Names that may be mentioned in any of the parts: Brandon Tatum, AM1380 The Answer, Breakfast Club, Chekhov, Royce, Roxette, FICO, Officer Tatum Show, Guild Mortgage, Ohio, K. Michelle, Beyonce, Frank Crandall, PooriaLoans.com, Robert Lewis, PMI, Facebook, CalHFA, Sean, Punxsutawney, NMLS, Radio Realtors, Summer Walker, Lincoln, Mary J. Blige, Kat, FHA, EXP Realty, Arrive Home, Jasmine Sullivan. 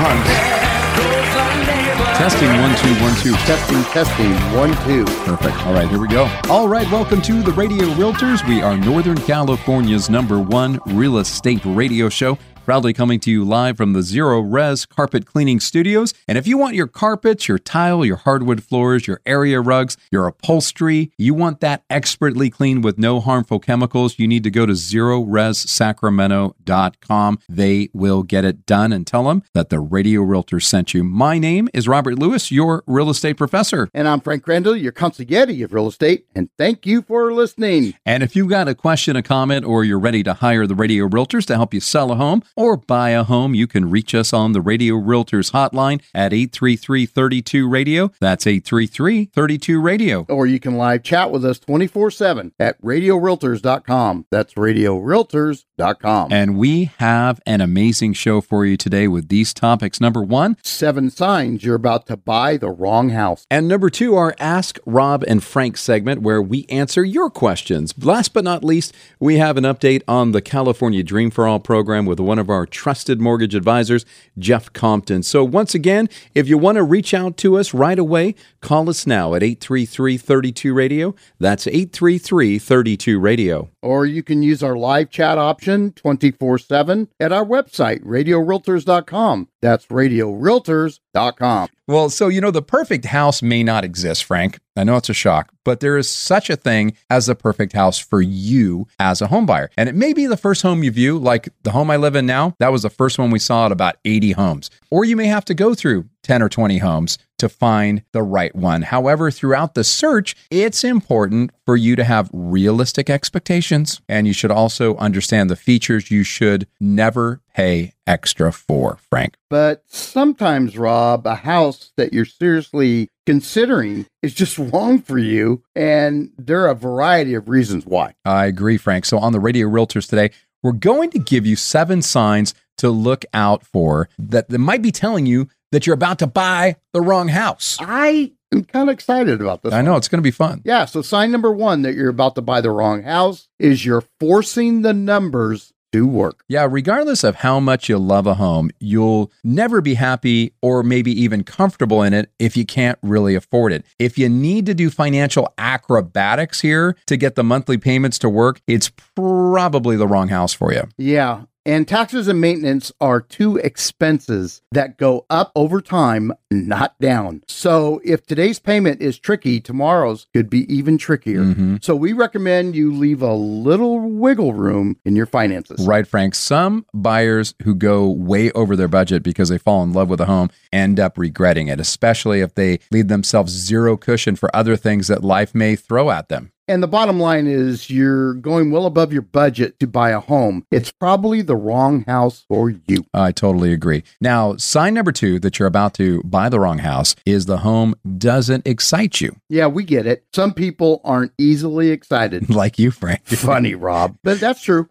homes. Testing 1 2 1 2. Testing 1 2. Perfect. All right, here we go. All right, welcome to the Radio Realtors. We are Northern California's number one real estate radio show. Proudly coming to you live from the Zero Res Carpet Cleaning Studios. And if you want your carpets, your tile, your hardwood floors, your area rugs, your upholstery, you want that expertly cleaned with no harmful chemicals, you need to go to ZeroResSacramento.com. They will get it done, and tell them that the Radio Realtor sent you. My name is Robert Lewis, your real estate professor. And I'm Frank Crandall, your consigliere of real estate. And thank you for listening. And if you've got a question, a comment, or you're ready to hire the Radio Realtors to help you sell a home, or buy a home, you can reach us on the Radio Realtors hotline at 833-32-RADIO. That's 833-32-RADIO. Or you can live chat with us 24/7 at RadioRealtors.com. That's RadioRealtors.com. And we have an amazing show for you today with these topics. Number one, 7 signs you're about to buy the wrong house. And number 2, our Ask Rob and Frank segment, where we answer your questions. Last but not least, we have an update on the California Dream for All program with one of our trusted mortgage advisors, Jeff Compton. So once again, if you want to reach out to us right away, call us now at 833-32-RADIO. That's 833-32-RADIO. Or you can use our live chat option 24/7 at our website, RadioRealtors.com. That's RadioRealtors.com. Well, so, you know, the perfect house may not exist, Frank. I know it's a shock, but there is such a thing as the perfect house for you as a homebuyer. And it may be the first home you view, like the home I live in now. That was the first one we saw at about 80 homes. Or you may have to go through 10 or 20 homes to find the right one. However, throughout the search, it's important for you to have realistic expectations. And you should also understand the features you should never pay extra for, Frank. But sometimes, Rob, a house that you're seriously considering is just wrong for you. And there are a variety of reasons why. I agree, Frank. So on the Radio Realtors today, we're going to give you 7 signs to look out for that might be telling you that you're about to buy the wrong house. I am kind of excited about this. I know, it's going to be fun. Yeah, so sign number 1 that you're about to buy the wrong house is you're forcing the numbers to work. Yeah, regardless of how much you love a home, you'll never be happy or maybe even comfortable in it if you can't really afford it. If you need to do financial acrobatics here to get the monthly payments to work, it's probably the wrong house for you. Yeah. And taxes and maintenance are 2 expenses that go up over time, not down. So if today's payment is tricky, tomorrow's could be even trickier. Mm-hmm. So we recommend you leave a little wiggle room in your finances. Right, Frank. Some buyers who go way over their budget because they fall in love with a home end up regretting it, especially if they leave themselves zero cushion for other things that life may throw at them. And the bottom line is you're going well above your budget to buy a home. It's probably the wrong house for you. I totally agree. Now, sign number 2 that you're about to buy the wrong house is the home doesn't excite you. Yeah, we get it. Some people aren't easily excited. Like you, Frank. Funny, Rob. But that's true.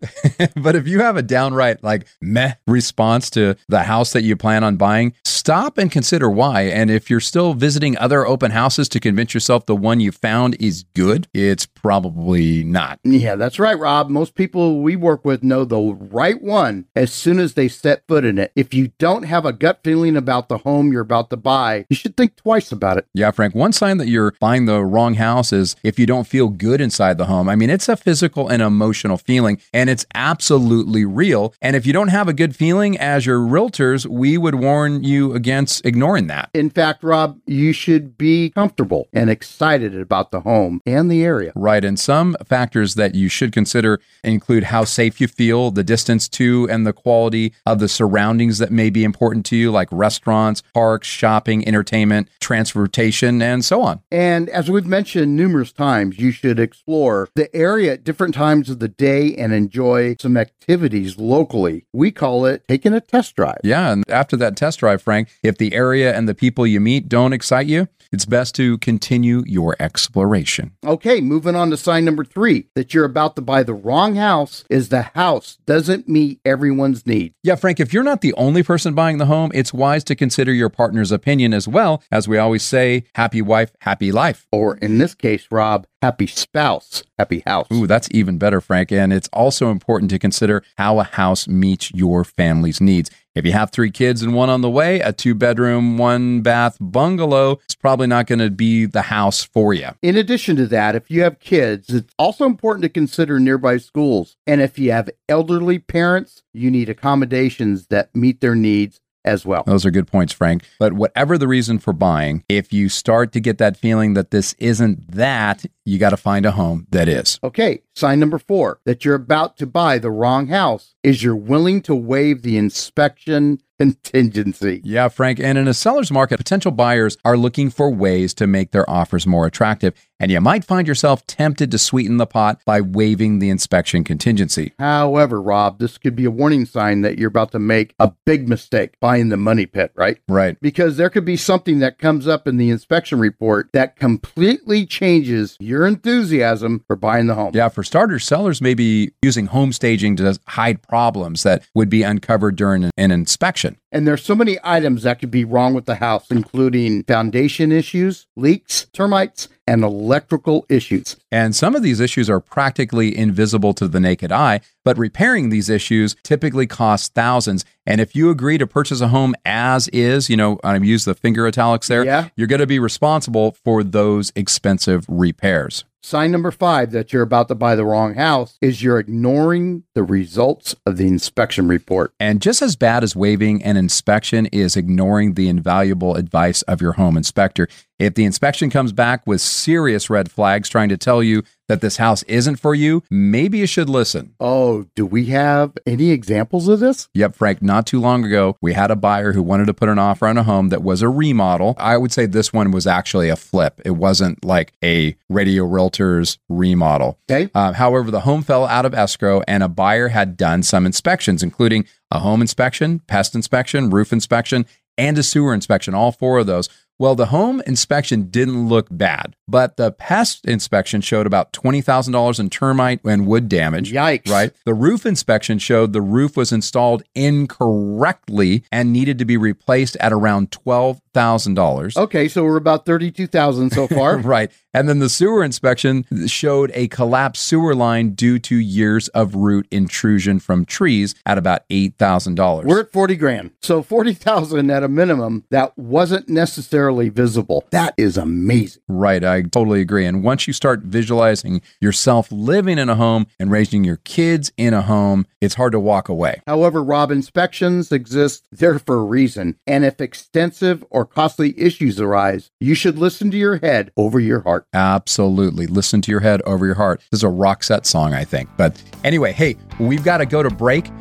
But if you have a downright like meh response to the house that you plan on buying, stop and consider why. And if you're still visiting other open houses to convince yourself the one you found is good, it's probably not. Yeah, that's right, Rob. Most people we work with know the right one as soon as they set foot in it. If you don't have a gut feeling about the home you're about to buy, you should think twice about it. Yeah, Frank. One sign that you're buying the wrong house is if you don't feel good inside the home. I mean, it's a physical and emotional feeling, and it's absolutely real. And if you don't have a good feeling as your realtors, we would warn you against ignoring that. In fact, Rob, you should be comfortable and excited about the home and the area. right. And some factors that you should consider include how safe you feel, the distance to and the quality of the surroundings that may be important to you, like restaurants, parks, shopping, entertainment, transportation, and so on. And as we've mentioned numerous times, you should explore the area at different times of the day and enjoy some activities locally. We call it taking a test drive. Yeah, and after that test drive, Frank, if the area and the people you meet don't excite you, it's best to continue your exploration. Okay, moving on to sign number 3, that you're about to buy the wrong house is the house doesn't meet everyone's needs. Yeah, Frank, if you're not the only person buying the home, it's wise to consider your partner's opinion as well. As we always say, happy wife, happy life. Or in this case, Rob, happy spouse, happy house. Ooh, that's even better, Frank. And it's also important to consider how a house meets your family's needs. If you have 3 kids and one on the way, a 2-bedroom, 1-bath bungalow is probably not going to be the house for you. In addition to that, if you have kids, it's also important to consider nearby schools. And if you have elderly parents, you need accommodations that meet their needs as well. Those are good points, Frank. But whatever the reason for buying, if you start to get that feeling that this isn't that, you got to find a home that is. Okay, sign number 4, that you're about to buy the wrong house is you're willing to waive the inspection contingency. Yeah, Frank. And in a seller's market, potential buyers are looking for ways to make their offers more attractive. And you might find yourself tempted to sweeten the pot by waiving the inspection contingency. However, Rob, this could be a warning sign that you're about to make a big mistake buying the money pit, right? Right. Because there could be something that comes up in the inspection report that completely changes your enthusiasm for buying the home. Yeah, for starters, sellers may be using home staging to hide problems that would be uncovered during an inspection. And there's so many items that could be wrong with the house, including foundation issues, leaks, termites, and electrical issues. And some of these issues are practically invisible to the naked eye, but repairing these issues typically costs thousands. And if you agree to purchase a home as is, I use the finger italics there, yeah, you're going to be responsible for those expensive repairs. Sign number 5, that you're about to buy the wrong house is you're ignoring the results of the inspection report. And just as bad as waiving an inspection is ignoring the invaluable advice of your home inspector. If the inspection comes back with serious red flags trying to tell you that this house isn't for you, maybe you should listen. Oh, do we have any examples of this? Yep, Frank. Not too long ago, we had a buyer who wanted to put an offer on a home that was a remodel. I would say this one was actually a flip. It wasn't like a Radio Realtors remodel. Okay. However, the home fell out of escrow and a buyer had done some inspections, including a home inspection, pest inspection, roof inspection, and a sewer inspection, all 4 of those. Well, the home inspection didn't look bad, but the pest inspection showed about $20,000 in termite and wood damage. Yikes. Right? The roof inspection showed the roof was installed incorrectly and needed to be replaced at around $12,000. Okay, so we're about $32,000 so far. Right. And then the sewer inspection showed a collapsed sewer line due to years of root intrusion from trees at about $8,000. We're at $40,000. So $40,000 at a minimum that wasn't necessary visible. That is amazing. Right. I totally agree. And once you start visualizing yourself living in a home and raising your kids in a home, it's hard to walk away. However, Rob, inspections exist there for a reason. And if extensive or costly issues arise, you should listen to your head over your heart. Absolutely. Listen to your head over your heart. This is a Roxette song, I think. But anyway, hey, we've got to go to break.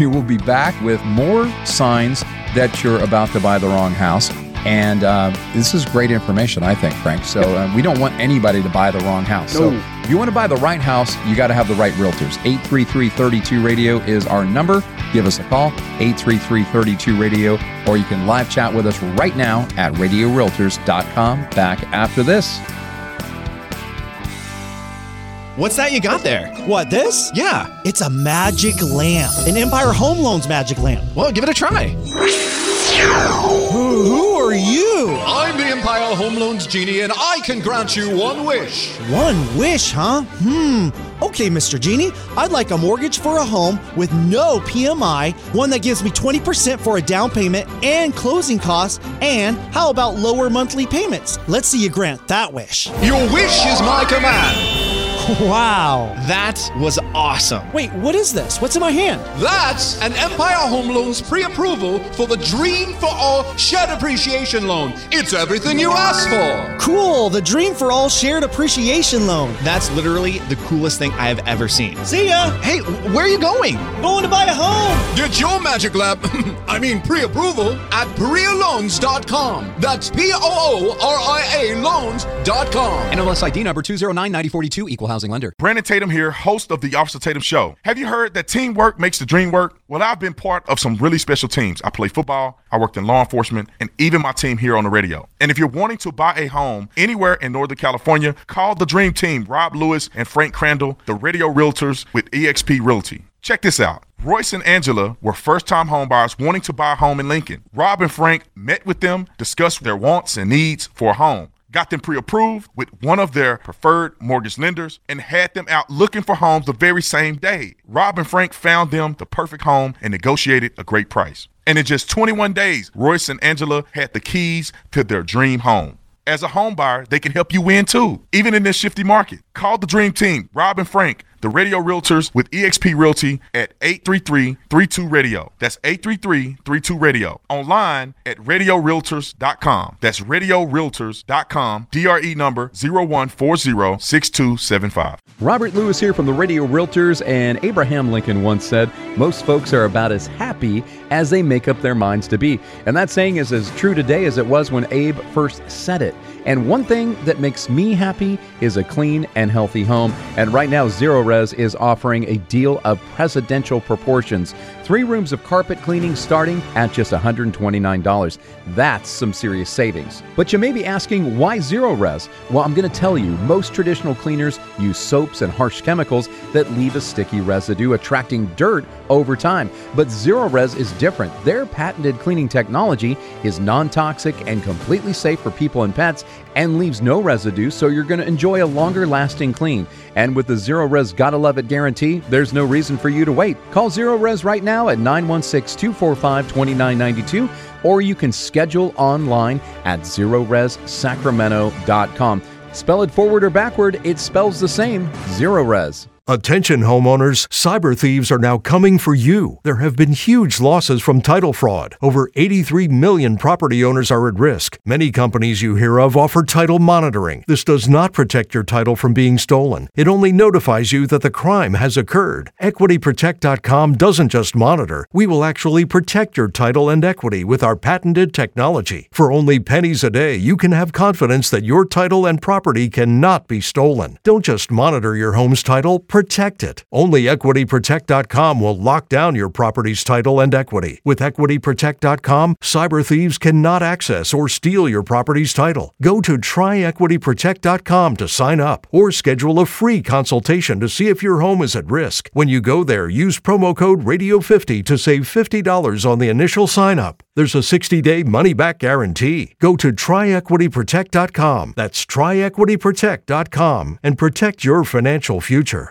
We will be back with more signs that you're about to buy the wrong house. And this is great information, I think, Frank. So we don't want anybody to buy the wrong house. No. So if you want to buy the right house, you got to have the right realtors. 833-32-RADIO is our number. Give us a call, 833-32-RADIO, or you can live chat with us right now at RadioRealtors.com. Back after this. What's that you got there? What, this? Yeah. It's a magic lamp, an Empire Home Loans magic lamp. Well, give it a try. Who are you? I'm the Empire Home Loans Genie, and I can grant you one wish. One wish, huh? Okay, Mr. Genie, I'd like a mortgage for a home with no PMI, one that gives me 20% for a down payment and closing costs, and how about lower monthly payments? Let's see you grant that wish. Your wish is my command. Wow. That was awesome. Wait, what is this? What's in my hand? That's an Empire Home Loans pre-approval for the Dream for All Shared Appreciation Loan. It's everything you asked for. Cool. The Dream for All Shared Appreciation Loan. That's literally the coolest thing I have ever seen. See ya. Hey, where are you going? Going to buy a home. Get your magic lab, pre-approval at PooriaLoans.com. That's P-O-O-R-I-A Loans.com. NMLS ID number 2099042, equal housing lender. Brandon Tatum here, host of the Officer Tatum Show. Have you heard that teamwork makes the dream work? Well, I've been part of some really special teams. I played football, I worked in law enforcement, and even my team here on the radio. And if you're wanting to buy a home anywhere in Northern California, call the dream team, Rob Lewis and Frank Crandall, the Radio Realtors with EXP Realty. Check this out. Royce and Angela were first-time homebuyers wanting to buy a home in Lincoln. Rob and Frank met with them, discussed their wants and needs for a home, got them pre-approved with one of their preferred mortgage lenders, and had them out looking for homes the very same day. Rob and Frank found them the perfect home and negotiated a great price. And in just 21 days, Royce and Angela had the keys to their dream home. As a home buyer, they can help you win too, even in this shifty market. Call the dream team, Rob and Frank, the Radio Realtors with EXP Realty at 833-32-RADIO. That's 833-32-RADIO. Online at RadioRealtors.com. That's RadioRealtors.com. DRE number 01406275. Robert Lewis here from the Radio Realtors, and Abraham Lincoln once said, most folks are about as happy as they make up their minds to be. And that saying is as true today as it was when Abe first said it. And one thing that makes me happy is a clean and healthy home. And right now, Zero Res is offering a deal of presidential proportions. 3 rooms of carpet cleaning starting at just $129. That's some serious savings. But you may be asking, why Zero Res? Well, I'm going to tell you, most traditional cleaners use soaps and harsh chemicals that leave a sticky residue, attracting dirt over time. But Zero Res is different. Their patented cleaning technology is non-toxic and completely safe for people and pets, and leaves no residue, so you're going to enjoy a longer lasting clean. And with the Zero Res Gotta Love It guarantee, there's no reason for you to wait. Call Zero Res right now at 916-245-2992, or you can schedule online at ZeroResSacramento.com. Spell it forward or backward, it spells the same, Zero Res. Attention homeowners, cyber thieves are now coming for you. There have been huge losses from title fraud. Over 83 million property owners are at risk. Many companies you hear of offer title monitoring. This does not protect your title from being stolen. It only notifies you that the crime has occurred. EquityProtect.com doesn't just monitor. We will actually protect your title and equity with our patented technology. For only pennies a day, you can have confidence that your title and property cannot be stolen. Don't just monitor your home's title. Protect it. Only EquityProtect.com will lock down your property's title and equity. With EquityProtect.com, cyber thieves cannot access or steal your property's title. Go to TryEquityProtect.com to sign up or schedule a free consultation to see if your home is at risk. When you go there, use promo code RADIO50 to save $50 on the initial sign-up. There's a 60-day money-back guarantee. Go to TryEquityProtect.com. That's TryEquityProtect.com and protect your financial future.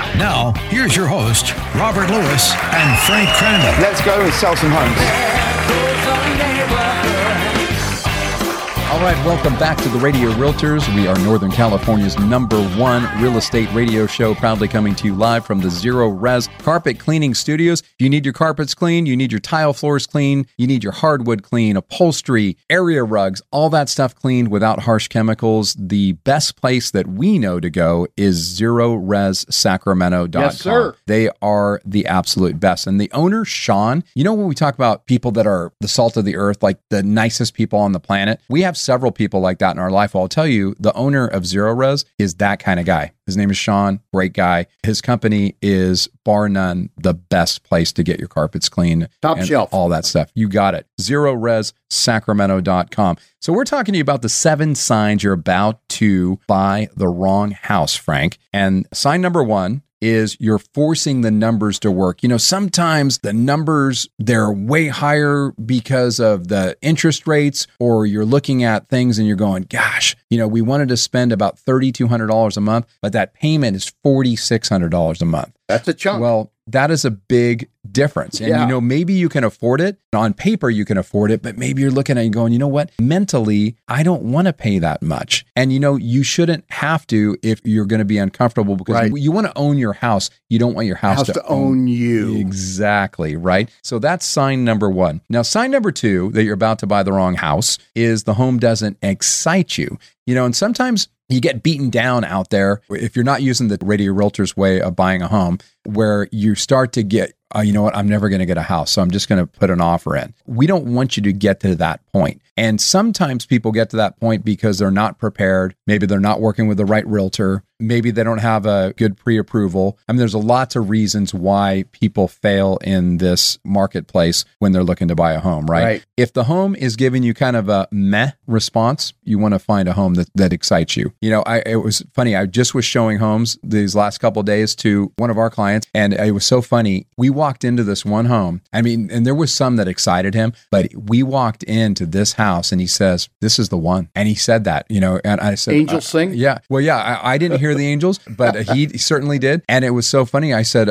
Now, here's your host, Robert Lewis and Frank Crandall. Let's go and sell some homes. All right, welcome back to the Radio Realtors. We are Northern California's #1 real estate radio show, proudly coming to you live from the Zero Res Carpet Cleaning Studios. You need your carpets clean, you need your tile floors clean, you need your hardwood clean, upholstery, area rugs, all that stuff cleaned without harsh chemicals. The best place that we know to go is ZeroResSacramento.com. Yes, sir. They are the absolute best. And the owner, Sean, you know, when we talk about people that are the salt of the earth, like the nicest people on the planet, we have several people like that in our life. I'll tell you, the owner of Zero Res is that kind of guy. His name is Sean, great guy. His company is, bar none, the best place to get your carpets clean. Top shelf. All that stuff. You got it. ZeroResSacramento.com. So we're talking to you about the 7 signs you're about to buy the wrong house, Frank. And sign number 1 is you're forcing the numbers to work. You know, sometimes the numbers, they're way higher because of the interest rates, or you're looking at things and you're going, gosh, you know, we wanted to spend about $3,200 a month, but that payment is $4,600 a month. That's a chunk. Well, that is a big difference. And, you know, maybe you can afford it. On paper, you can afford it, but maybe you're looking at it and going, you know what? Mentally, I don't want to pay that much. And, you know, you shouldn't have to if you're going to be uncomfortable, because you want to own your house. You don't want your house to own you. Exactly, right? So that's sign number one. Now, sign number two that you're about to buy the wrong house is the home doesn't excite you. You know, and sometimes you get beaten down out there if you're not using the Radio Realtors way of buying a home, where you start to get, you know what, I'm never going to get a house, so I'm just going to put an offer in. We don't want you to get to that point. And sometimes people get to that point because they're not prepared. Maybe they're not working with the right realtor. Maybe they don't have a good pre-approval. I mean, there's lots of reasons why people fail in this marketplace when they're looking to buy a home, right? If the home is giving you kind of a meh response, you want to find a home that excites you. You know, it was funny. I just was showing homes these last couple of days to one of our clients, and it was so funny. We walked into this one home. I mean, and there was some that excited him, but we walked into this house and he says, this is the one. And he said that, you know, and I said, angels sing? Yeah. Well, yeah, I didn't hear the angels, but he certainly did. And it was so funny. I said,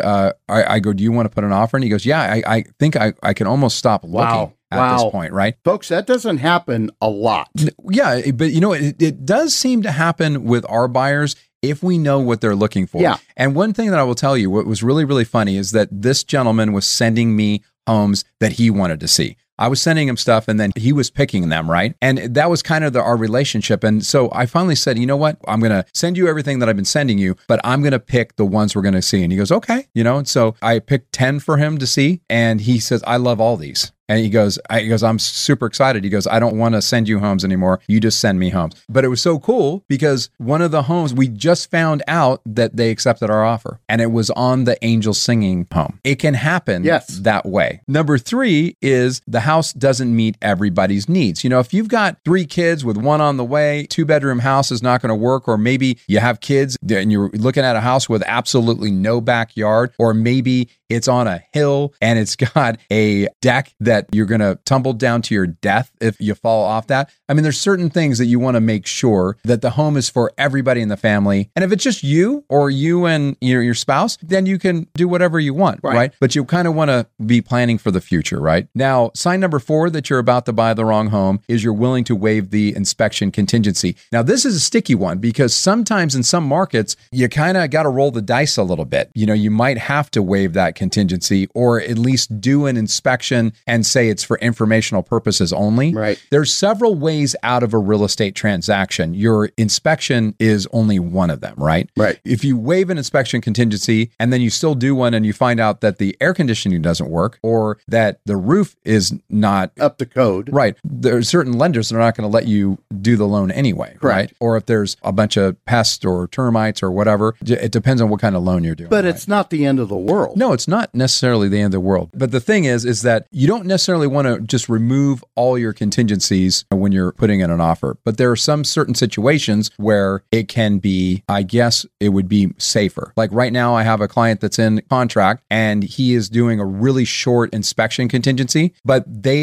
I go, do you want to put an offer? And he goes, yeah, I think I can almost stop looking. Wow. At this point, right? Folks, that doesn't happen a lot. Yeah, but you know, it does seem to happen with our buyers if we know what they're looking for. Yeah. And one thing that I will tell you, what was really, really funny is that this gentleman was sending me homes that he wanted to see. I was sending him stuff and then he was picking them, right? And that was kind of our relationship. And so I finally said, you know what? I'm going to send you everything that I've been sending you, but I'm going to pick the ones we're going to see. And he goes, okay. You know, and so I picked 10 for him to see. And he says, I love all these. And he goes, I'm super excited. He goes, I don't want to send you homes anymore. You just send me homes. But it was so cool because one of the homes, we just found out that they accepted our offer, and it was on the angel singing home. It can happen that way. Number three is the house doesn't meet everybody's needs. You know, if you've got three kids with one on the way, 2-bedroom house is not going to work, or maybe you have kids and you're looking at a house with absolutely no backyard, or maybe it's on a hill and it's got a deck that you're going to tumble down to your death if you fall off that. I mean, there's certain things that you want to make sure that the home is for everybody in the family. And if it's just you or you and your spouse, then you can do whatever you want, right? But you kind of want to be planning for the future, right? Now, sign number four that you're about to buy the wrong home is you're willing to waive the inspection contingency. Now, this is a sticky one because sometimes in some markets, you kind of got to roll the dice a little bit. You know, you might have to waive that contingency, or at least do an inspection and say it's for informational purposes only. Right. There's several ways out of a real estate transaction. Your inspection is only one of them, right? Right. If you waive an inspection contingency and then you still do one and you find out that the air conditioning doesn't work or that the roof is not up to code. Right. There are certain lenders that are not going to let you do the loan anyway, right? Or if there's a bunch of pests or termites or whatever, it depends on what kind of loan you're doing. But it's not the end of the world. No, it's not necessarily the end of the world. But the thing is that you don't necessarily want to just remove all your contingencies when you're putting in an offer. But there are some certain situations where it can be, I guess it would be safer. Like right now, I have a client that's in contract and he is doing a really short inspection contingency, but the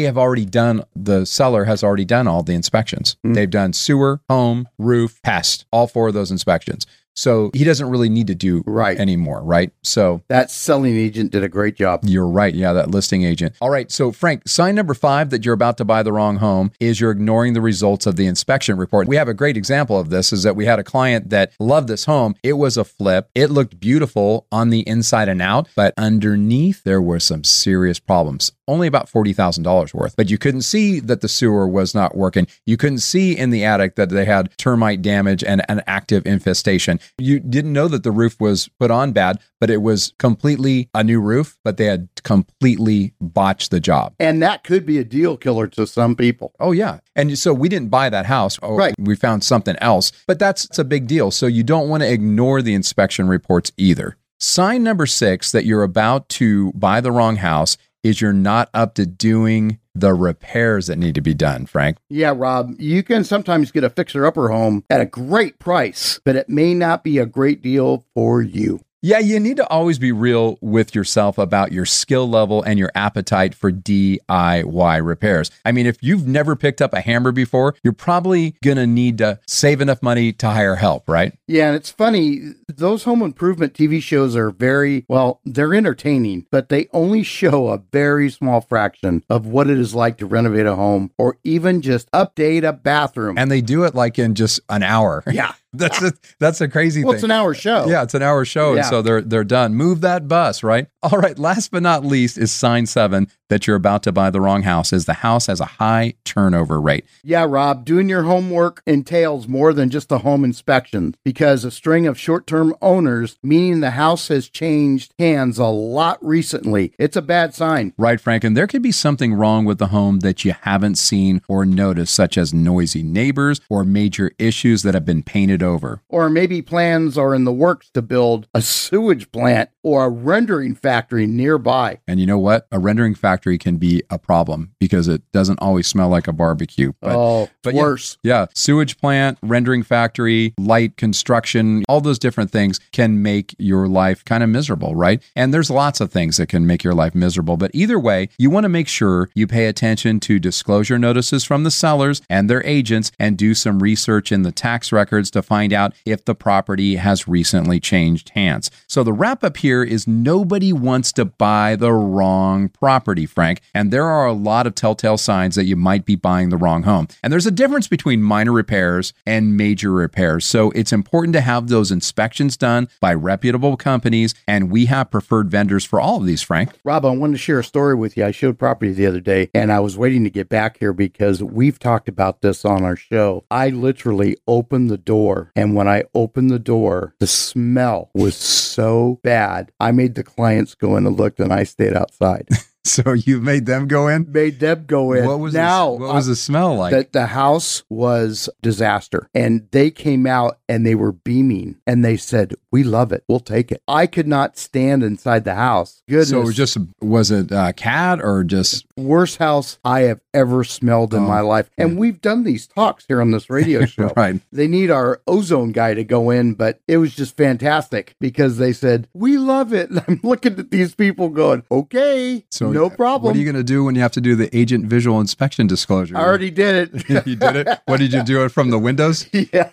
seller has already done all the inspections. Mm-hmm. They've done sewer, home, roof, pest, all four of those inspections. So he doesn't really need to do anymore, right? So that selling agent did a great job. You're right. Yeah, that listing agent. All right. So Frank, sign number five that you're about to buy the wrong home is you're ignoring the results of the inspection report. We have a great example of this is that we had a client that loved this home. It was a flip. It looked beautiful on the inside and out, but underneath there were some serious problems. Only about $40,000 worth, but you couldn't see that the sewer was not working. You couldn't see in the attic that they had termite damage and an active infestation. You didn't know that the roof was put on bad, but it was completely a new roof, but they had completely botched the job. And that could be a deal killer to some people. Oh, yeah. And so we didn't buy that house. Oh, right. We found something else, but that's a big deal. So you don't want to ignore the inspection reports either. Sign number six that you're about to buy the wrong house is you're not up to doing the repairs that need to be done, Frank. Yeah, Rob, you can sometimes get a fixer-upper home at a great price, but it may not be a great deal for you. Yeah, you need to always be real with yourself about your skill level and your appetite for DIY repairs. I mean, if you've never picked up a hammer before, you're probably going to need to save enough money to hire help, right? Yeah, and it's funny, those home improvement TV shows are very, well, they're entertaining, but they only show a very small fraction of what it is like to renovate a home or even just update a bathroom. And they do it like in just an hour. Yeah. That's a crazy thing. Well, it's an hour show. Yeah, it's an hour show, yeah. And so they're done. Move that bus, right? All right, last but not least is sign 7 that you're about to buy the wrong house, is the house has a high turnover rate. Yeah, Rob, doing your homework entails more than just the home inspections, because a string of short-term owners, meaning the house has changed hands a lot recently. It's a bad sign. Right, Frank, and there could be something wrong with the home that you haven't seen or noticed, such as noisy neighbors or major issues that have been painted over. Or maybe plans are in the works to build a sewage plant or a rendering factory nearby. And you know what? A rendering factory can be a problem because it doesn't always smell like a barbecue. But worse. Yeah. Sewage plant, rendering factory, light construction, all those different things can make your life kind of miserable, right? And there's lots of things that can make your life miserable. But either way, you want to make sure you pay attention to disclosure notices from the sellers and their agents and do some research in the tax records to find out if the property has recently changed hands. So the wrap up here is nobody wants to buy the wrong property, Frank. And there are a lot of telltale signs that you might be buying the wrong home. And there's a difference between minor repairs and major repairs. So it's important to have those inspections done by reputable companies. And we have preferred vendors for all of these, Frank. Rob, I wanted to share a story with you. I showed property the other day and I was waiting to get back here because we've talked about this on our show. I literally opened the door. And when I opened the door, the smell was so bad. I made the clients go in and look, and I stayed outside. So you made them go in? Made them go in. What was the smell like? The house was disaster. And they came out and they were beaming. And they said, we love it. We'll take it. I could not stand inside the house. Goodness. So it was just, was it a cat or just? Worst house I have ever smelled in my life. And we've done these talks here on this radio show. Right. They need our ozone guy to go in, but it was just fantastic because they said, we love it. And I'm looking at these people going, okay. So no problem. What are you going to do when you have to do the agent visual inspection disclosure? I already did it. You did it? What did you do it from the windows? Yeah.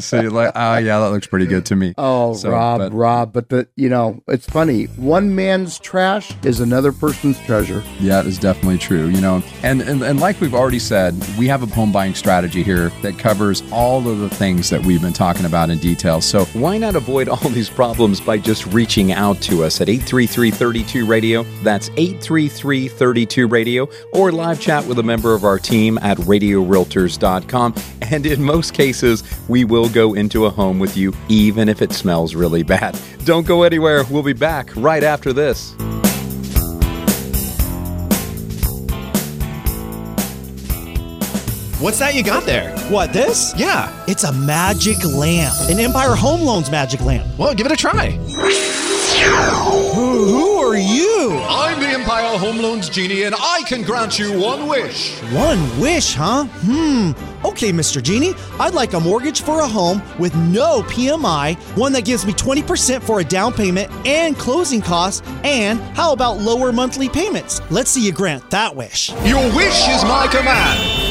So you're like, oh, yeah, that looks pretty good to me. Oh, so, Rob. But, you know, it's funny. One man's trash is another person's treasure. Yeah, it is definitely true. You know, and like we've already said, we have a home buying strategy here that covers all of the things that we've been talking about in detail. So why not avoid all these problems by just reaching out to us at 833-32-RADIO? That's 833-32-RADIO, or live chat with a member of our team at RadioRealtors.com. And in most cases, we will go into a home with you, even if it smells really bad. Don't go anywhere. We'll be back right after this. What's that you got there? What, this? Yeah. It's a magic lamp. An Empire Home Loans magic lamp. Well, give it a try. Who are you? I'm the Empire Home Loans Genie, and I can grant you one wish. One wish, huh? Okay, Mr. Genie, I'd like a mortgage for a home with no PMI, one that gives me 20% for a down payment and closing costs, and how about lower monthly payments? Let's see you grant that wish. Your wish is my command.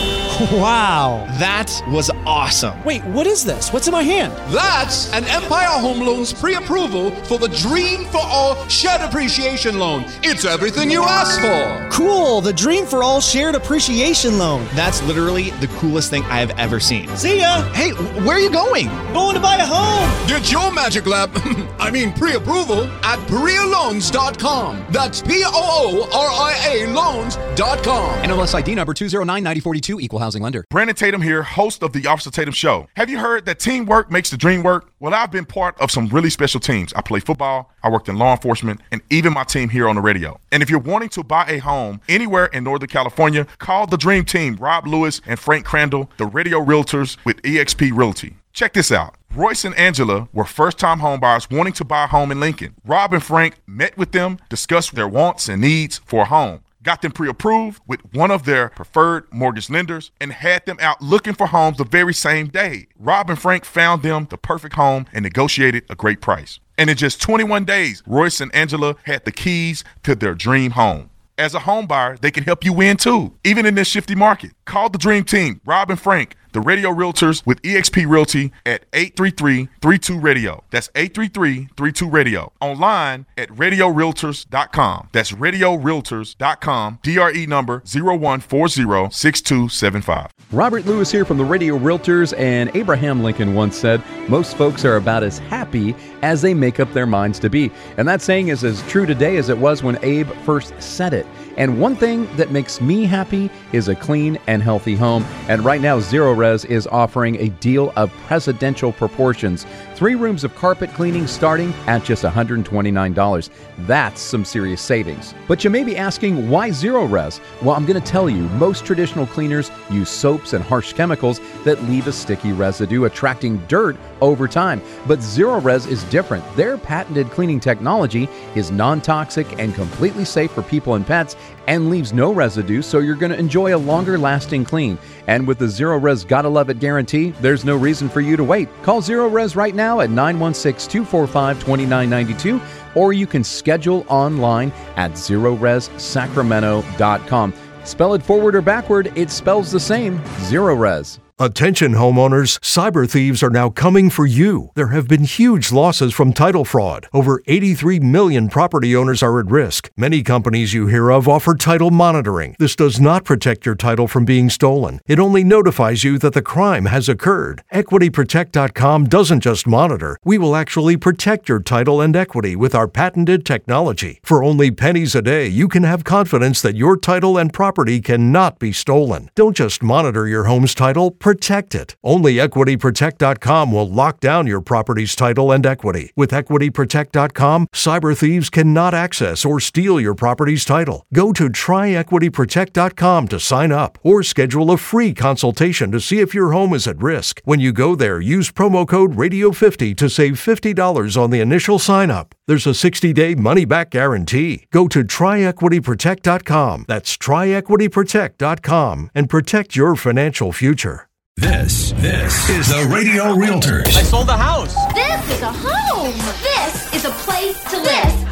Wow. That was awesome. Wait, what is this? What's in my hand? That's an Empire Home Loans pre-approval for the Dream for All Shared Appreciation Loan. It's everything you asked for. Cool. The Dream for All Shared Appreciation Loan. That's literally the coolest thing I've ever seen. See ya. Hey, where are you going? Going to buy a home. Get your magic lab, pre-approval at PooriaLoans.com. That's POORIA Loans.com. NMLS ID number 2099042, equal housing lender. Brandon Tatum here, host of the Officer Tatum Show. Have you heard that teamwork makes the dream work? Well, I've been part of some really special teams. I play football, I worked in law enforcement, and even my team here on the radio. And if you're wanting to buy a home anywhere in Northern California, call the dream team, Rob Lewis and Frank Crandall, the Radio Realtors with EXP Realty. Check this out. Royce and Angela were first-time homebuyers wanting to buy a home in Lincoln. Rob and Frank met with them, discussed their wants and needs for a home, got them pre-approved with one of their preferred mortgage lenders, and had them out looking for homes the very same day. Rob and Frank found them the perfect home and negotiated a great price. And in just 21 days, Royce and Angela had the keys to their dream home. As a home buyer, they can help you win too, even in this shifty market. Call the Dream Team, Rob and Frank, the Radio Realtors with EXP Realty at 833-32-RADIO. That's 833-32-RADIO. Online at RadioRealtors.com. That's RadioRealtors.com. DRE number 01406275. Robert Lewis here from the Radio Realtors, and Abraham Lincoln once said, most folks are about as happy as they make up their minds to be. And that saying is as true today as it was when Abe first said it. And one thing that makes me happy is a clean and healthy home. And right now, Zero Res is offering a deal of presidential proportions. 3 rooms of carpet cleaning starting at just $129. That's some serious savings. But you may be asking, why Zero Res? Well, I'm going to tell you, most traditional cleaners use soaps and harsh chemicals that leave a sticky residue, attracting dirt over time. But Zero Res is different. Their patented cleaning technology is non-toxic and completely safe for people and pets, and leaves no residue, so you're going to enjoy a longer lasting clean. And with the Zero Res Gotta Love It guarantee, there's no reason for you to wait. Call Zero Res right now at 916-245-2992, or you can schedule online at ZeroResSacramento.com. Spell it forward or backward, it spells the same, Zero Res. Attention homeowners, cyber thieves are now coming for you. There have been huge losses from title fraud. Over 83 million property owners are at risk. Many companies you hear of offer title monitoring. This does not protect your title from being stolen. It only notifies you that the crime has occurred. EquityProtect.com doesn't just monitor. We will actually protect your title and equity with our patented technology. For only pennies a day, you can have confidence that your title and property cannot be stolen. Don't just monitor your home's title. Protect it. Only EquityProtect.com will lock down your property's title and equity. With EquityProtect.com, cyber thieves cannot access or steal your property's title. Go to TryEquityProtect.com to sign up or schedule a free consultation to see if your home is at risk. When you go there, use promo code RADIO50 to save $50 on the initial sign-up. There's a 60-day money-back guarantee. Go to TryEquityProtect.com. That's TryEquityProtect.com and protect your financial future. This is the Radio Realtors. I sold a house. This is a home. This is a place to live.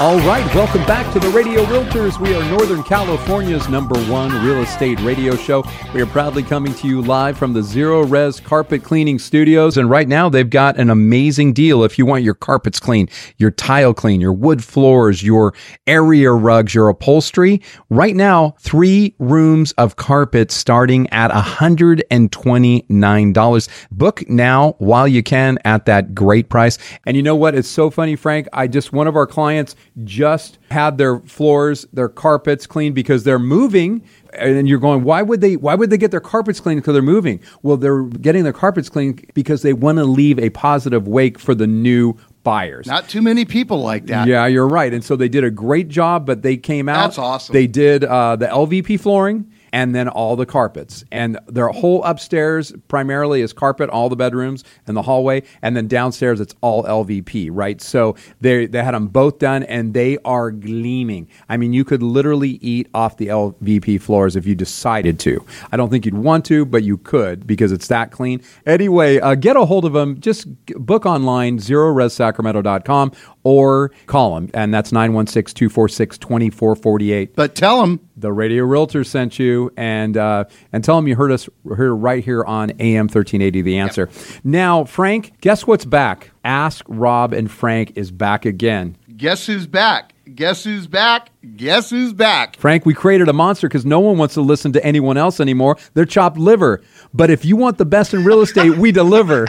All right, welcome back to the Radio Realtors. We are Northern California's #1 real estate radio show. We are proudly coming to you live from the Zero Res Carpet Cleaning Studios. And right now, they've got an amazing deal. If you want your carpets clean, your tile clean, your wood floors, your area rugs, your upholstery, right now, 3 rooms of carpet starting at $129. Book now while you can at that great price. And you know what? It's so funny, Frank. One of our clients just had their floors, their carpets cleaned because they're moving. And then you're going, why would they get their carpets cleaned because they're moving? Well, they're getting their carpets cleaned because they want to leave a positive wake for the new buyers. Not too many people like that. Yeah, you're right. And so they did a great job, but they came out. That's awesome. They did the LVP flooring. And then all the carpets. And their whole upstairs primarily is carpet, all the bedrooms and the hallway. And then downstairs, it's all LVP, right? So they had them both done, and they are gleaming. I mean, you could literally eat off the LVP floors if you decided to. I don't think you'd want to, but you could because it's that clean. Anyway, get a hold of them. Just book online, ZeroResSacramento.com, or call them. And that's 916-246-2448. But tell them the Radio Realtor sent you, and tell them you heard right here on AM1380 The Answer. Yep. Now, Frank, guess what's back? Ask Rob and Frank is back again. Guess who's back? Guess who's back? Guess who's back? Frank, we created a monster because no one wants to listen to anyone else anymore. They're chopped liver. But if you want the best in real estate, we deliver.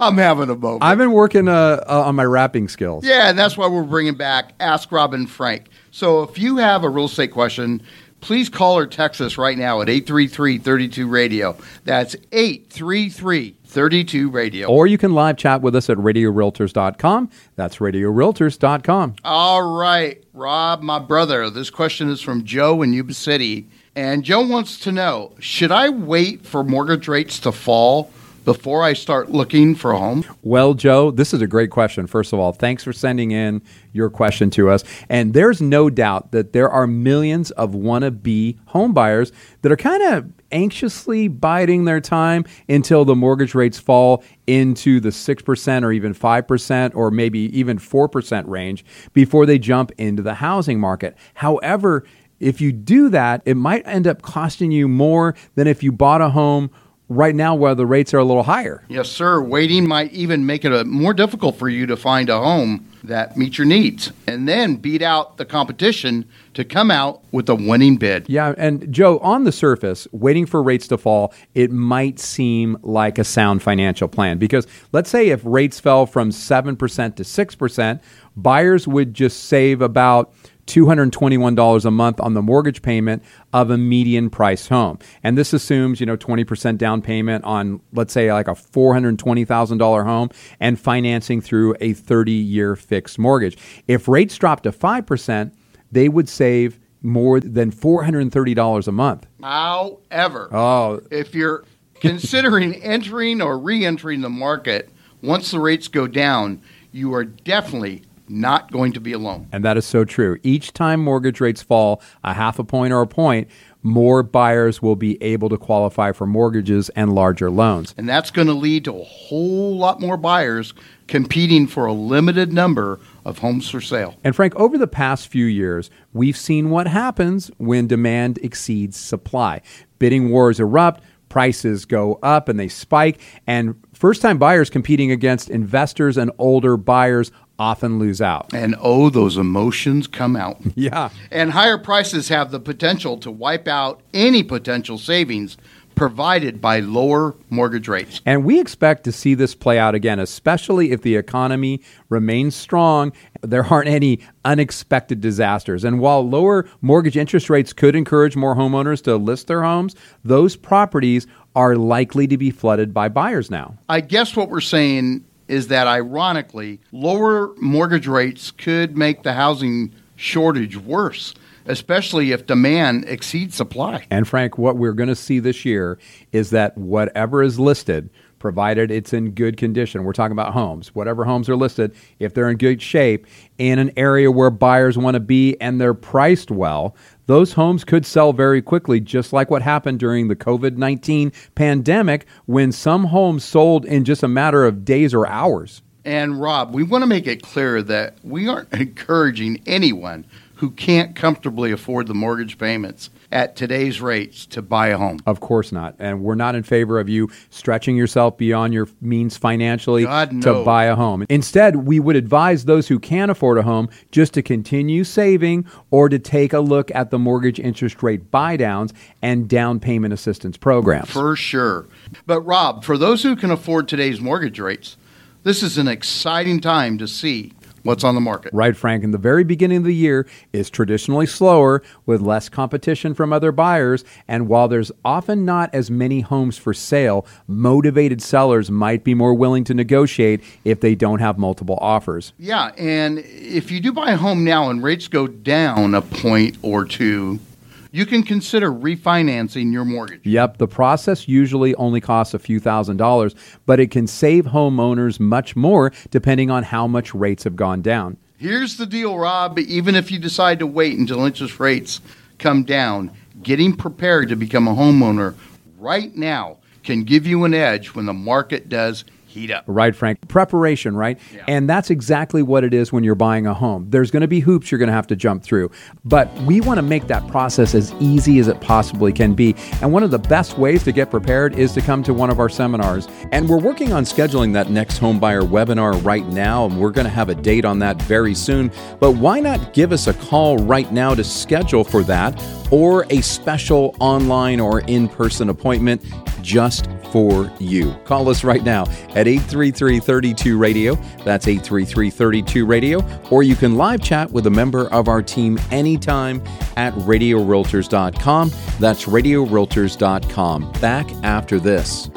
I'm having a moment. I've been working on my rapping skills. Yeah, and that's why we're bringing back Ask Rob and Frank. So if you have a real estate question, please call or text us right now at 833-32-RADIO. That's 833-32-RADIO. Or you can live chat with us at RadioRealtors.com. That's RadioRealtors.com. All right, Rob, my brother, this question is from Joe in Yuba City. And Joe wants to know, should I wait for mortgage rates to fall before I start looking for a home? Well, Joe, this is a great question. First of all, thanks for sending in your question to us. And there's no doubt that there are millions of wannabe home buyers that are kind of anxiously biding their time until the mortgage rates fall into the 6% or even 5% or maybe even 4% range before they jump into the housing market. However, if you do that, it might end up costing you more than if you bought a home right now where the rates are a little higher. Yes, sir. Waiting might even make it more difficult for you to find a home that meets your needs and then beat out the competition to come out with a winning bid. Yeah, and Joe, on the surface, waiting for rates to fall, it might seem like a sound financial plan because let's say if rates fell from 7% to 6%, buyers would just save about $221 a month on the mortgage payment of a median price home. And this assumes, 20% down payment on, let's say, like a $420,000 home and financing through a 30-year fixed mortgage. If rates drop to 5%, they would save more than $430 a month. However, if you're considering entering or re-entering the market, once the rates go down, you are definitely not going to be alone. And that is so true. Each time mortgage rates fall a half a point or a point, more buyers will be able to qualify for mortgages and larger loans. And that's going to lead to a whole lot more buyers competing for a limited number of homes for sale. And Frank, over the past few years, we've seen what happens when demand exceeds supply. Bidding wars erupt, prices go up and they spike, and first-time buyers competing against investors and older buyers often lose out. And those emotions come out. Yeah. And higher prices have the potential to wipe out any potential savings provided by lower mortgage rates. And we expect to see this play out again, especially if the economy remains strong. There aren't any unexpected disasters. And while lower mortgage interest rates could encourage more homeowners to list their homes, those properties are likely to be flooded by buyers now. I guess what we're saying is that, ironically, lower mortgage rates could make the housing shortage worse, especially if demand exceeds supply. And Frank, what we're going to see this year is that whatever is listed, provided it's in good condition, we're talking about homes, whatever homes are listed, if they're in good shape, in an area where buyers want to be and they're priced well, those homes could sell very quickly, just like what happened during the COVID-19 pandemic when some homes sold in just a matter of days or hours. And Rob, we want to make it clear that we aren't encouraging anyone who can't comfortably afford the mortgage payments at today's rates to buy a home. Of course not. And we're not in favor of you stretching yourself beyond your means financially to buy a home. Instead, we would advise those who can afford a home just to continue saving or to take a look at the mortgage interest rate buy-downs and down payment assistance programs. For sure. But Rob, for those who can afford today's mortgage rates, this is an exciting time to see what's on the market. Right, Frank. In the very beginning of the year is traditionally slower with less competition from other buyers. And while there's often not as many homes for sale, motivated sellers might be more willing to negotiate if they don't have multiple offers. Yeah. And if you do buy a home now and rates go down a point or two, you can consider refinancing your mortgage. Yep. The process usually only costs a few $1,000s, but it can save homeowners much more depending on how much rates have gone down. Here's the deal, Rob. Even if you decide to wait until interest rates come down, getting prepared to become a homeowner right now can give you an edge when the market does heat up. Right, Frank. Preparation, right? Yeah. And that's exactly what it is when you're buying a home. There's going to be hoops you're going to have to jump through, but we want to make that process as easy as it possibly can be. And one of the best ways to get prepared is to come to one of our seminars. And we're working on scheduling that next home buyer webinar right now, and we're going to have a date on that very soon. But why not give us a call right now to schedule for that or a special online or in-person appointment just for you. Call us right now at 833-32-RADIO. That's 833-32-RADIO. Or you can live chat with a member of our team anytime at RadioRealtors.com. That's RadioRealtors.com. Back after this.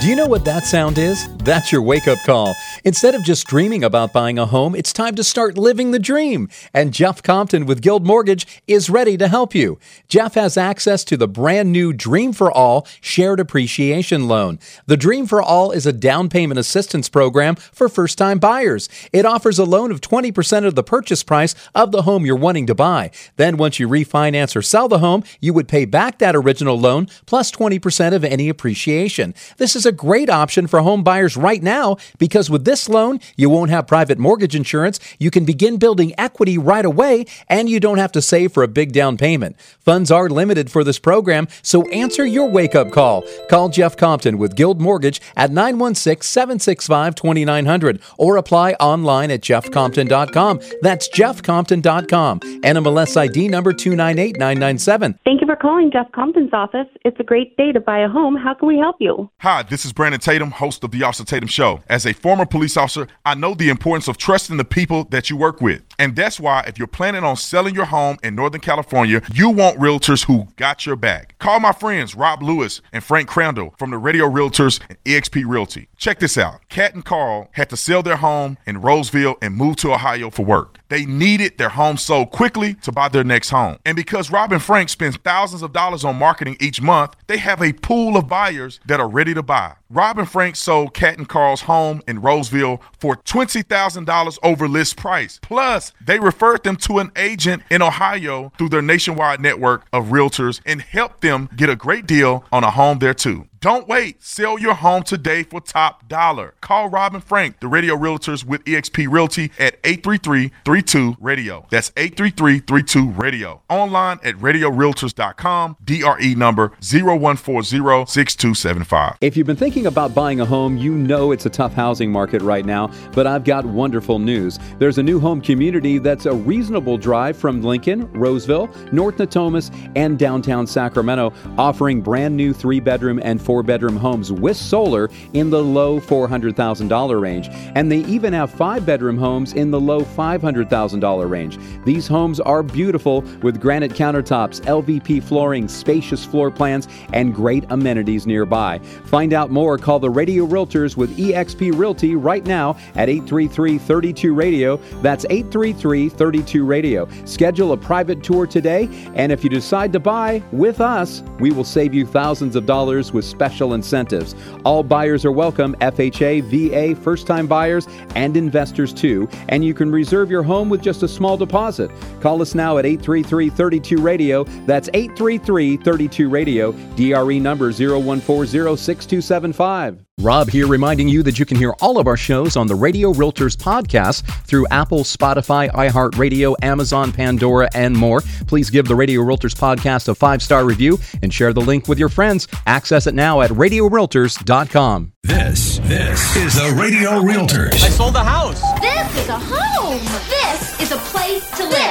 Do you know what that sound is? That's your wake-up call. Instead of just dreaming about buying a home, it's time to start living the dream. And Jeff Compton with Guild Mortgage is ready to help you. Jeff has access to the brand new Dream for All Shared Appreciation Loan. The Dream for All is a down payment assistance program for first-time buyers. It offers a loan of 20% of the purchase price of the home you're wanting to buy. Then once you refinance or sell the home, you would pay back that original loan plus 20% of any appreciation. This is a great option for home buyers right now because with this loan, you won't have private mortgage insurance, you can begin building equity right away, and you don't have to save for a big down payment. Funds are limited for this program, so answer your wake-up call. Call Jeff Compton with Guild Mortgage at 916-765-2900 or apply online at jeffcompton.com. That's jeffcompton.com. NMLS ID number 298997. Thank you for calling Jeff Compton's office. It's a great day to buy a home. How can we help you? Hi, this is Brandon Tatum, host of the Officer Tatum Show. As a former police officer, I know the importance of trusting the people that you work with. And that's why if you're planning on selling your home in Northern California, you want realtors who got your back. Call my friends Rob Lewis and Frank Crandall from the Radio Realtors and EXP Realty. Check this out. Kat and Carl had to sell their home in Roseville and move to Ohio for work. They needed their home sold quickly to buy their next home. And because Rob and Frank spend thousands of dollars on marketing each month, they have a pool of buyers that are ready to buy. Rob and Frank sold Kat and Carl's home in Roseville for $20,000 over list price. Plus, they referred them to an agent in Ohio through their nationwide network of realtors and helped them get a great deal on a home there too. Don't wait. Sell your home today for top dollar. Call Rob and Frank, the Radio Realtors with EXP Realty at 833-32-RADIO. That's 833-32-RADIO. Online at RadioRealtors.com, DRE number 01406275. If you've been thinking about buying a home, you know it's a tough housing market right now, but I've got wonderful news. There's a new home community that's a reasonable drive from Lincoln, Roseville, North Natomas, and downtown Sacramento, offering brand new 3-bedroom and 4-bedroom homes with solar in the low $400,000 range. And they even have 5-bedroom homes in the low $500,000 range. These homes are beautiful with granite countertops, LVP flooring, spacious floor plans, and great amenities nearby. Find out more. Call the Radio Realtors with EXP Realty right now at 833-32-RADIO. That's 833-32-RADIO. Schedule a private tour today, and if you decide to buy with us, we will save you thousands of dollars with special incentives. All buyers are welcome, FHA, VA, first-time buyers, and investors too. And you can reserve your home with just a small deposit. Call us now at 833-32-RADIO. That's 833-32-RADIO. DRE number 01406275. Rob here reminding you that you can hear all of our shows on the Radio Realtors podcast through Apple, Spotify, iHeartRadio, Amazon, Pandora, and more. Please give the Radio Realtors podcast a 5-star review and share the link with your friends. Access it now at RadioRealtors.com. This is the Radio Realtors. I sold the house. This is a home. This is a place to live.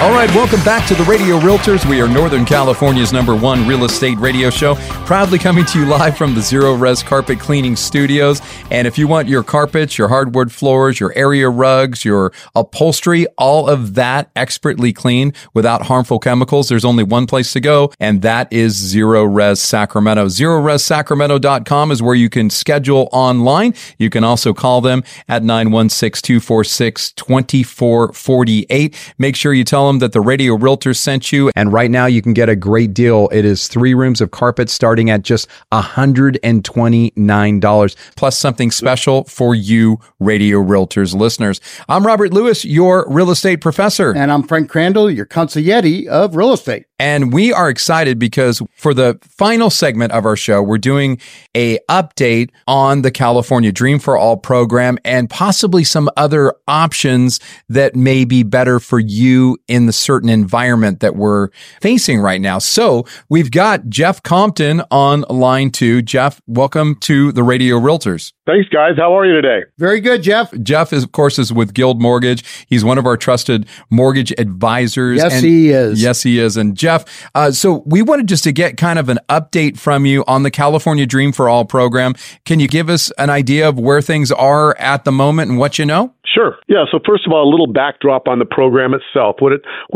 All right, welcome back to the Radio Realtors. We are Northern California's number one real estate radio show, proudly coming to you live from the Zero Res Carpet Cleaning Studios. And if you want your carpets, your hardwood floors, your area rugs, your upholstery, all of that expertly cleaned without harmful chemicals, there's only one place to go, and that is Zero Res Sacramento. ZeroResSacramento.com is where you can schedule online. You can also call them at 916-246-2448. Make sure you tell them that the Radio Realtor sent you, and right now you can get a great deal. It is 3 rooms of carpet starting at just $129, plus something special for you Radio Realtors listeners. I'm Robert Lewis, your real estate professor. And I'm Frank Crandall, your consigliere of real estate. And we are excited because for the final segment of our show, we're doing a update on the California Dream for All program and possibly some other options that may be better for you in the certain environment that we're facing right now. So we've got Jeff Compton on line two. Jeff, welcome to the Radio Realtors. Thanks, guys. How are you today? Very good, Jeff. Jeff is, of course, is with Guild Mortgage. He's one of our trusted mortgage advisors. Yes, he is. Yes, he is. And Jeff, so we wanted just to get kind of an update from you on the California Dream for All program. Can you give us an idea of where things are at the moment and what you know? Sure. Yeah. So first of all, a little backdrop on the program itself. What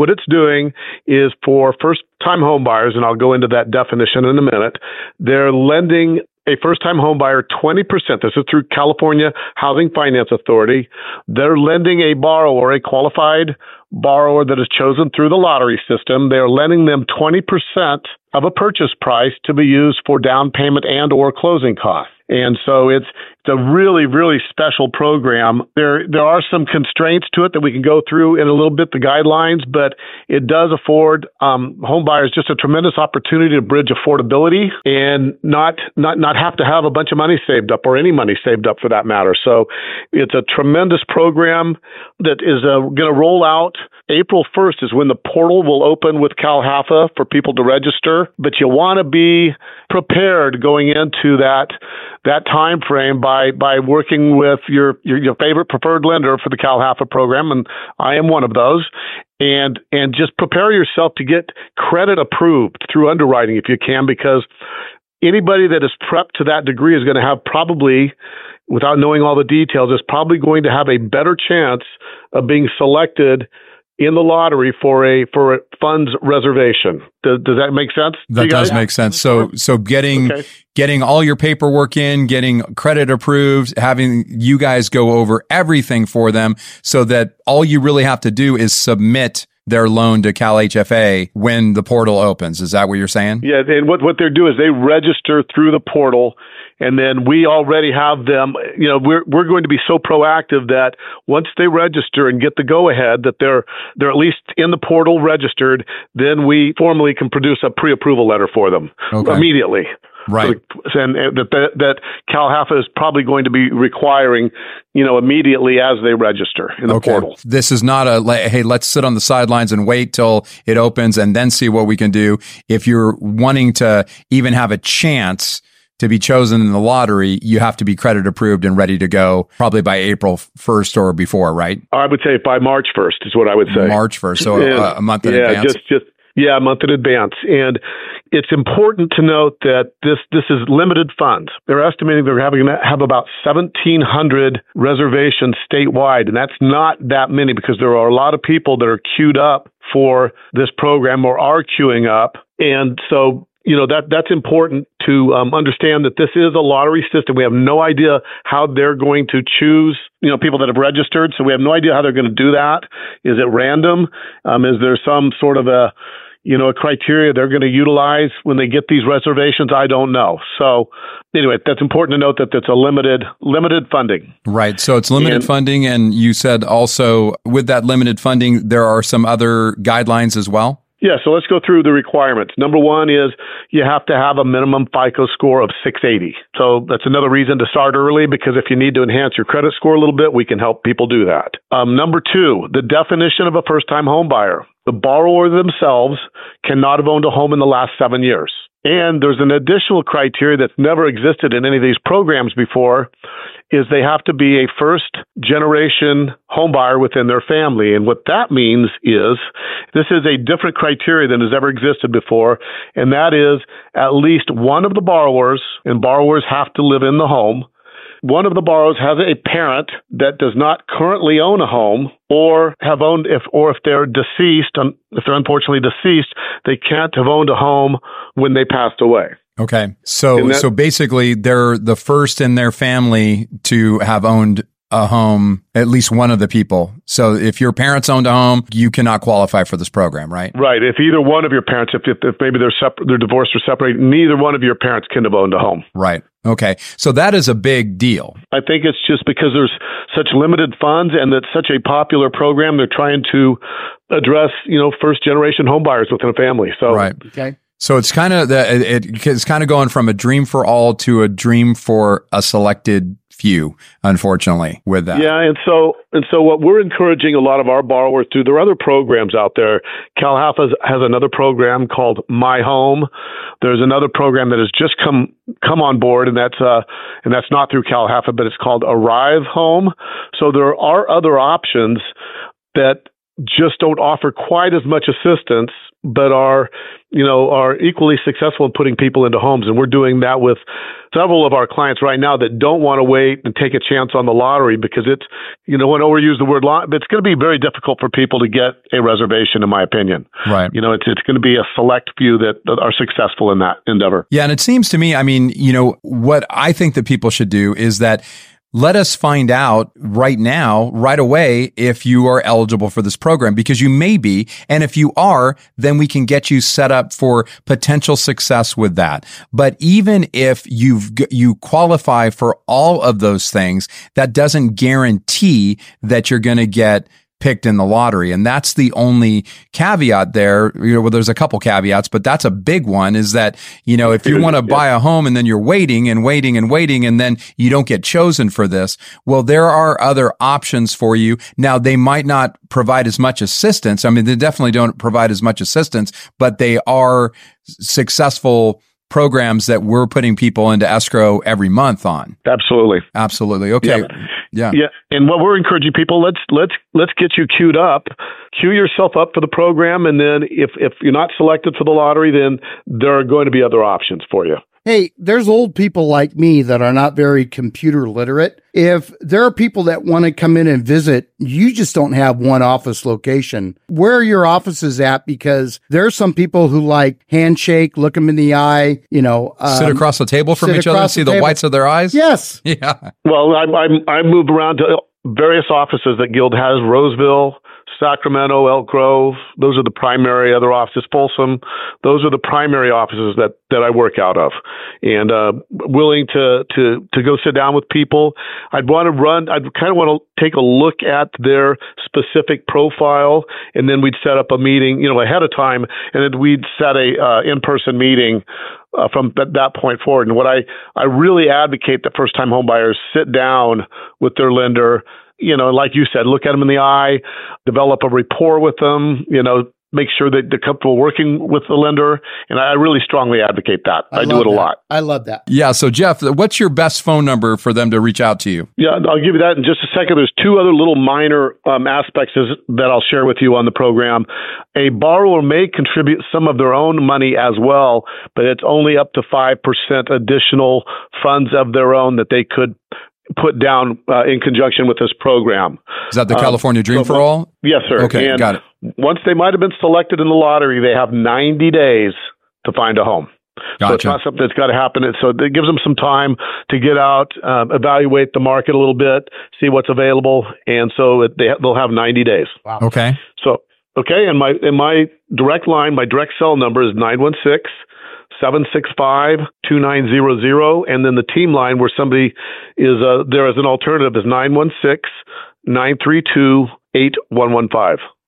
it's doing is for first-time home buyers, and I'll go into that definition in a minute. They're lending a first-time home buyer 20%. This is through California Housing Finance Authority. They're lending a borrower, a qualified borrower that is chosen through the lottery system. They're lending them 20% of a purchase price to be used for down payment and or closing costs. And so it's a really, really special program. There are some constraints to it that we can go through in a little bit, the guidelines, but it does afford home buyers just a tremendous opportunity to bridge affordability and not have to have a bunch of money saved up or any money saved up for that matter. So it's a tremendous program that is going to roll out. April 1st is when the portal will open with CalHFA for people to register, but you want to be prepared going into that time frame by working with your favorite preferred lender for the CalHFA program, and I am one of those. And just prepare yourself to get credit approved through underwriting if you can, because anybody that is prepped to that degree is going to have probably, without knowing all the details, is probably going to have a better chance of being selected in the lottery for a funds reservation. Does that make sense? That does make sense. So getting all your paperwork in, getting credit approved, having you guys go over everything for them so that all you really have to do is submit their loan to CalHFA when the portal opens. Is that what you're saying? Yeah, and what they do is they register through the portal, and then we already have them. You know, we're going to be so proactive that once they register and get the go ahead that they're at least in the portal registered, then we formally can produce a pre-approval letter for them immediately. Right. And that CalHFA is probably going to be requiring, you know, immediately as they register in the portal. This is not hey, let's sit on the sidelines and wait till it opens and then see what we can do. If you're wanting to even have a chance to be chosen in the lottery, you have to be credit approved and ready to go probably by April 1st or before, right? I would say by March 1st is what I would say. March 1st, so a month in advance. Yeah, a month in advance. And it's important to note that this is limited funds. They're estimating they're having to have about 1,700 reservations statewide, and that's not that many because there are a lot of people that are queued up for this program or are queuing up. And so, you know, that's important to understand that this is a lottery system. We have no idea how they're going to choose, you know, people that have registered. So we have no idea how they're going to do that. Is it random? Is there some sort of a criteria they're going to utilize when they get these reservations? I don't know. So anyway, that's important to note that that's a limited funding. Right. So it's limited funding. And you said also with that limited funding, there are some other guidelines as well. Yeah, so let's go through the requirements. Number one is you have to have a minimum FICO score of 680. So that's another reason to start early, because if you need to enhance your credit score a little bit, we can help people do that. Number two, the definition of a first-time home buyer. The borrower themselves cannot have owned a home in the last 7 years. And there's an additional criteria that's never existed in any of these programs before, is they have to be a first-generation home buyer within their family. And what that means is this is a different criteria than has ever existed before, and that is at least one of the borrowers, and borrowers have to live in the home, one of the borrowers has a parent that does not currently own a home or have owned, if they're deceased, if they're unfortunately deceased, they can't have owned a home when they passed away. Okay. So basically they're the first in their family to have owned a home, at least one of the people. So if your parents owned a home, you cannot qualify for this program, right? Right. If either one of your parents, if maybe they're divorced or separated, neither one of your parents can have owned a home. Right. Okay. So that is a big deal. I think it's just because there's such limited funds and that's such a popular program. They're trying to address, first generation home buyers within a family. So, right. Okay. So it's kind of going from a dream for all to a dream for a selected few, unfortunately, with that. Yeah, and so what we're encouraging a lot of our borrowers to, there are other programs out there. CalHFA has another program called My Home. There's another program that has just come on board, and that's not through CalHFA, but it's called Arrive Home. So there are other options that just don't offer quite as much assistance, but are equally successful in putting people into homes. And we're doing that with several of our clients right now that don't want to wait and take a chance on the lottery, because it's, I overuse the word lot, but it's going to be very difficult for people to get a reservation, in my opinion. Right. It's going to be a select few that are successful in that endeavor. Yeah. And it seems to me, what I think that people should do is that, let us find out right now, right away, if you are eligible for this program, because you may be. And if you are, then we can get you set up for potential success with that. But even if you qualify for all of those things, that doesn't guarantee that you're going to get picked in the lottery. And that's the only caveat there. There's a couple caveats, but that's a big one, is that, if you want to buy a home and then you're waiting and waiting and waiting, and then you don't get chosen for this, well, there are other options for you. Now, they might not provide as much assistance. I mean, they definitely don't provide as much assistance, but they are successful programs that we're putting people into escrow every month on. Absolutely. Okay. Yeah. And what we're encouraging people, let's get you queued up, queue yourself up for the program. And then if you're not selected for the lottery, then there are going to be other options for you. Hey, there's old people like me that are not very computer literate. If there are people that want to come in and visit, you just don't have one office location. Where are your offices at? Because there are some people who like handshake, look them in the eye, sit across the table from each other and see the whites of their eyes? Yes. Yeah. Well, I moved around to various offices that Guild has, Roseville, Sacramento, Elk Grove. Those are the primary other offices, Folsom. Those are the primary offices that I work out of, and willing to go sit down with people. I'd kind of want to take a look at their specific profile, and then we'd set up a meeting, ahead of time, and then we'd set a in-person meeting from that point forward. And what I really advocate that first-time homebuyers sit down with their lender, like you said, look at them in the eye, develop a rapport with them, make sure that they're comfortable working with the lender. And I really strongly advocate that. I do it a lot. I love that. Yeah. So, Jeff, what's your best phone number for them to reach out to you? Yeah, I'll give you that in just a second. There's two other little minor aspects that I'll share with you on the program. A borrower may contribute some of their own money as well, but it's only up to 5% additional funds of their own that they could put down in conjunction with this program. Is that the California Dream for All? Yes, sir. Okay, and got it. Once they might have been selected in the lottery, they have 90 days to find a home. Gotcha. So it's not something that's got to happen. So it gives them some time to get out, evaluate the market a little bit, see what's available, and so they'll have 90 days. Wow. Okay. So, and my direct line, my direct cell number is 916 765-2900, and then the team line where somebody is there as an alternative is 916-932-8115.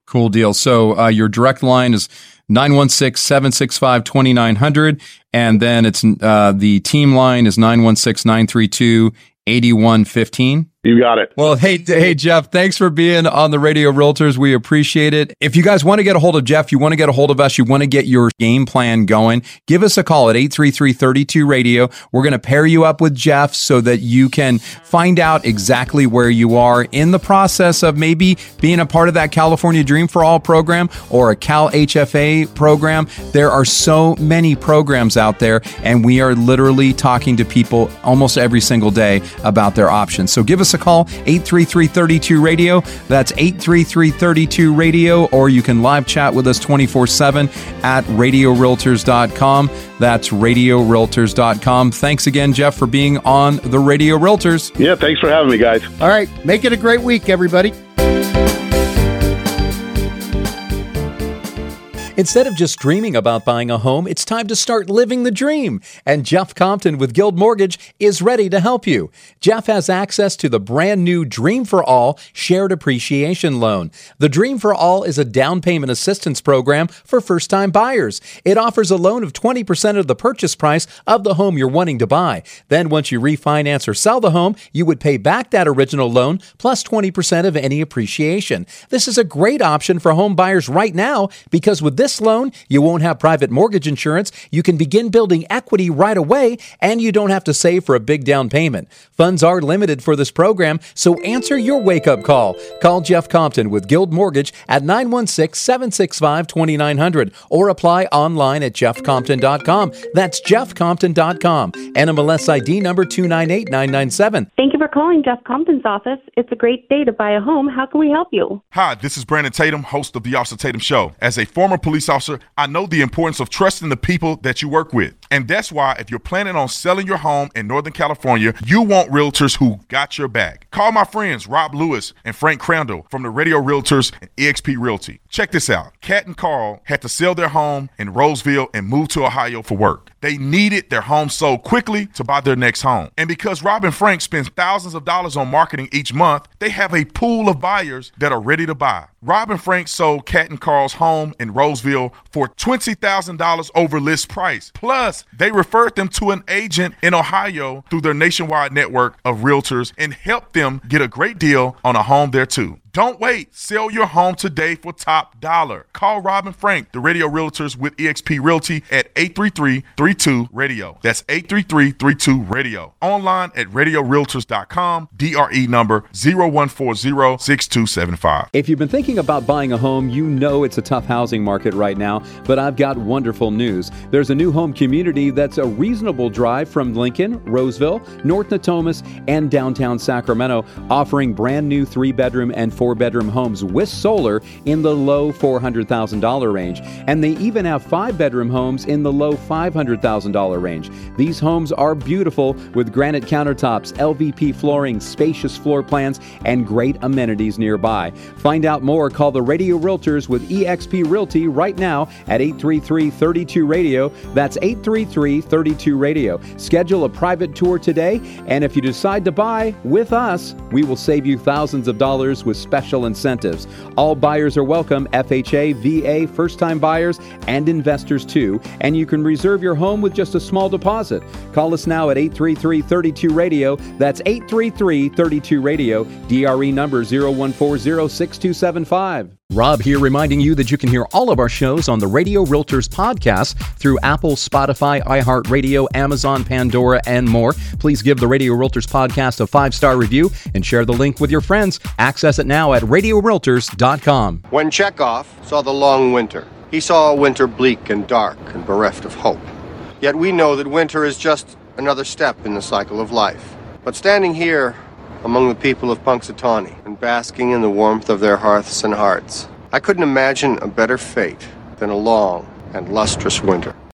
Cool deal. So your direct line is 916-765-2900, and then it's the team line is 916-932-8115. You got it. Well, hey, Jeff, thanks for being on the Radio Realtors. We appreciate it. If you guys want to get a hold of Jeff, you want to get a hold of us, you want to get your game plan going, give us a call at 833-32-RADIO. We're going to pair you up with Jeff so that you can find out exactly where you are in the process of maybe being a part of that California Dream for All program or a CalHFA program. There are so many programs out there, and we are literally talking to people almost every single day about their options. So give us us a call, 833-32-RADIO. That's 833-32-RADIO, or you can live chat with us 24/7 at RadioRealtors.com. That's RadioRealtors.com. Thanks again, Jeff, for being on the Radio Realtors. Yeah, thanks for having me, guys. All right, make it a great week, everybody. Instead of just dreaming about buying a home, it's time to start living the dream. And Jeff Compton with Guild Mortgage is ready to help you. Jeff has access to the brand new Dream for All Shared Appreciation Loan. The Dream for All is a down payment assistance program for first-time buyers. It offers a loan of 20% of the purchase price of the home you're wanting to buy. Then once you refinance or sell the home, you would pay back that original loan plus 20% of any appreciation. This is a great option for home buyers right now, because with this loan, you won't have private mortgage insurance, you can begin building equity right away, and you don't have to save for a big down payment. Funds are limited for this program, so answer your wake-up call. Call Jeff Compton with Guild Mortgage at 916-765-2900 or apply online at jeffcompton.com. That's jeffcompton.com. NMLS ID number 298997. Thank you for calling Jeff Compton's office. It's a great day to buy a home. How can we help you? Hi, this is Brandon Tatum, host of the Officer Tatum Show. As a former police officer, I know the importance of trusting the people that you work with. And that's why if you're planning on selling your home in Northern California, you want realtors who got your back. Call my friends Rob Lewis and Frank Crandall from the Radio Realtors and EXP Realty. Check this out. Kat and Carl had to sell their home in Roseville and move to Ohio for work. They needed their home sold quickly to buy their next home. And because Rob and Frank spend thousands of dollars on marketing each month, they have a pool of buyers that are ready to buy. Rob and Frank sold Cat and Carl's home in Roseville for $20,000 over list price. Plus, they referred them to an agent in Ohio through their nationwide network of realtors and helped them get a great deal on a home there too. Don't wait. Sell your home today for top dollar. Call Rob and Frank, the Radio Realtors with EXP Realty at 833-32-RADIO. That's 833-32-RADIO. Online at RadioRealtors.com, DRE number 01406275. If you've been thinking about buying a home, you know it's a tough housing market right now, but I've got wonderful news. There's a new home community that's a reasonable drive from Lincoln, Roseville, North Natomas, and downtown Sacramento, offering brand new 3-bedroom and 4-bedroom homes with solar in the low $400,000 range. And they even have 5-bedroom homes in the low $500,000 range. These homes are beautiful with granite countertops, LVP flooring, spacious floor plans, and great amenities nearby. Find out more. Call the Radio Realtors with EXP Realty right now at 833-32-RADIO. That's 833-32-RADIO. Schedule a private tour today, and if you decide to buy with us, we will save you thousands of dollars with special incentives. All buyers are welcome, FHA, VA, first-time buyers, and investors too, and you can reserve your home with just a small deposit. Call us now at 833-32-RADIO. That's 833-32-RADIO, DRE number 01406275. Rob here, reminding you that you can hear all of our shows on the Radio Realtors podcast through Apple, Spotify, iHeartRadio, Amazon, Pandora, and more. Please give the Radio Realtors podcast a 5-star review and share the link with your friends. Access it now at RadioRealtors.com. When Chekhov saw the long winter, he saw a winter bleak and dark and bereft of hope. Yet we know that winter is just another step in the cycle of life. But standing here among the people of Punxsutawney and basking in the warmth of their hearths and hearts, I couldn't imagine a better fate than a long and lustrous winter.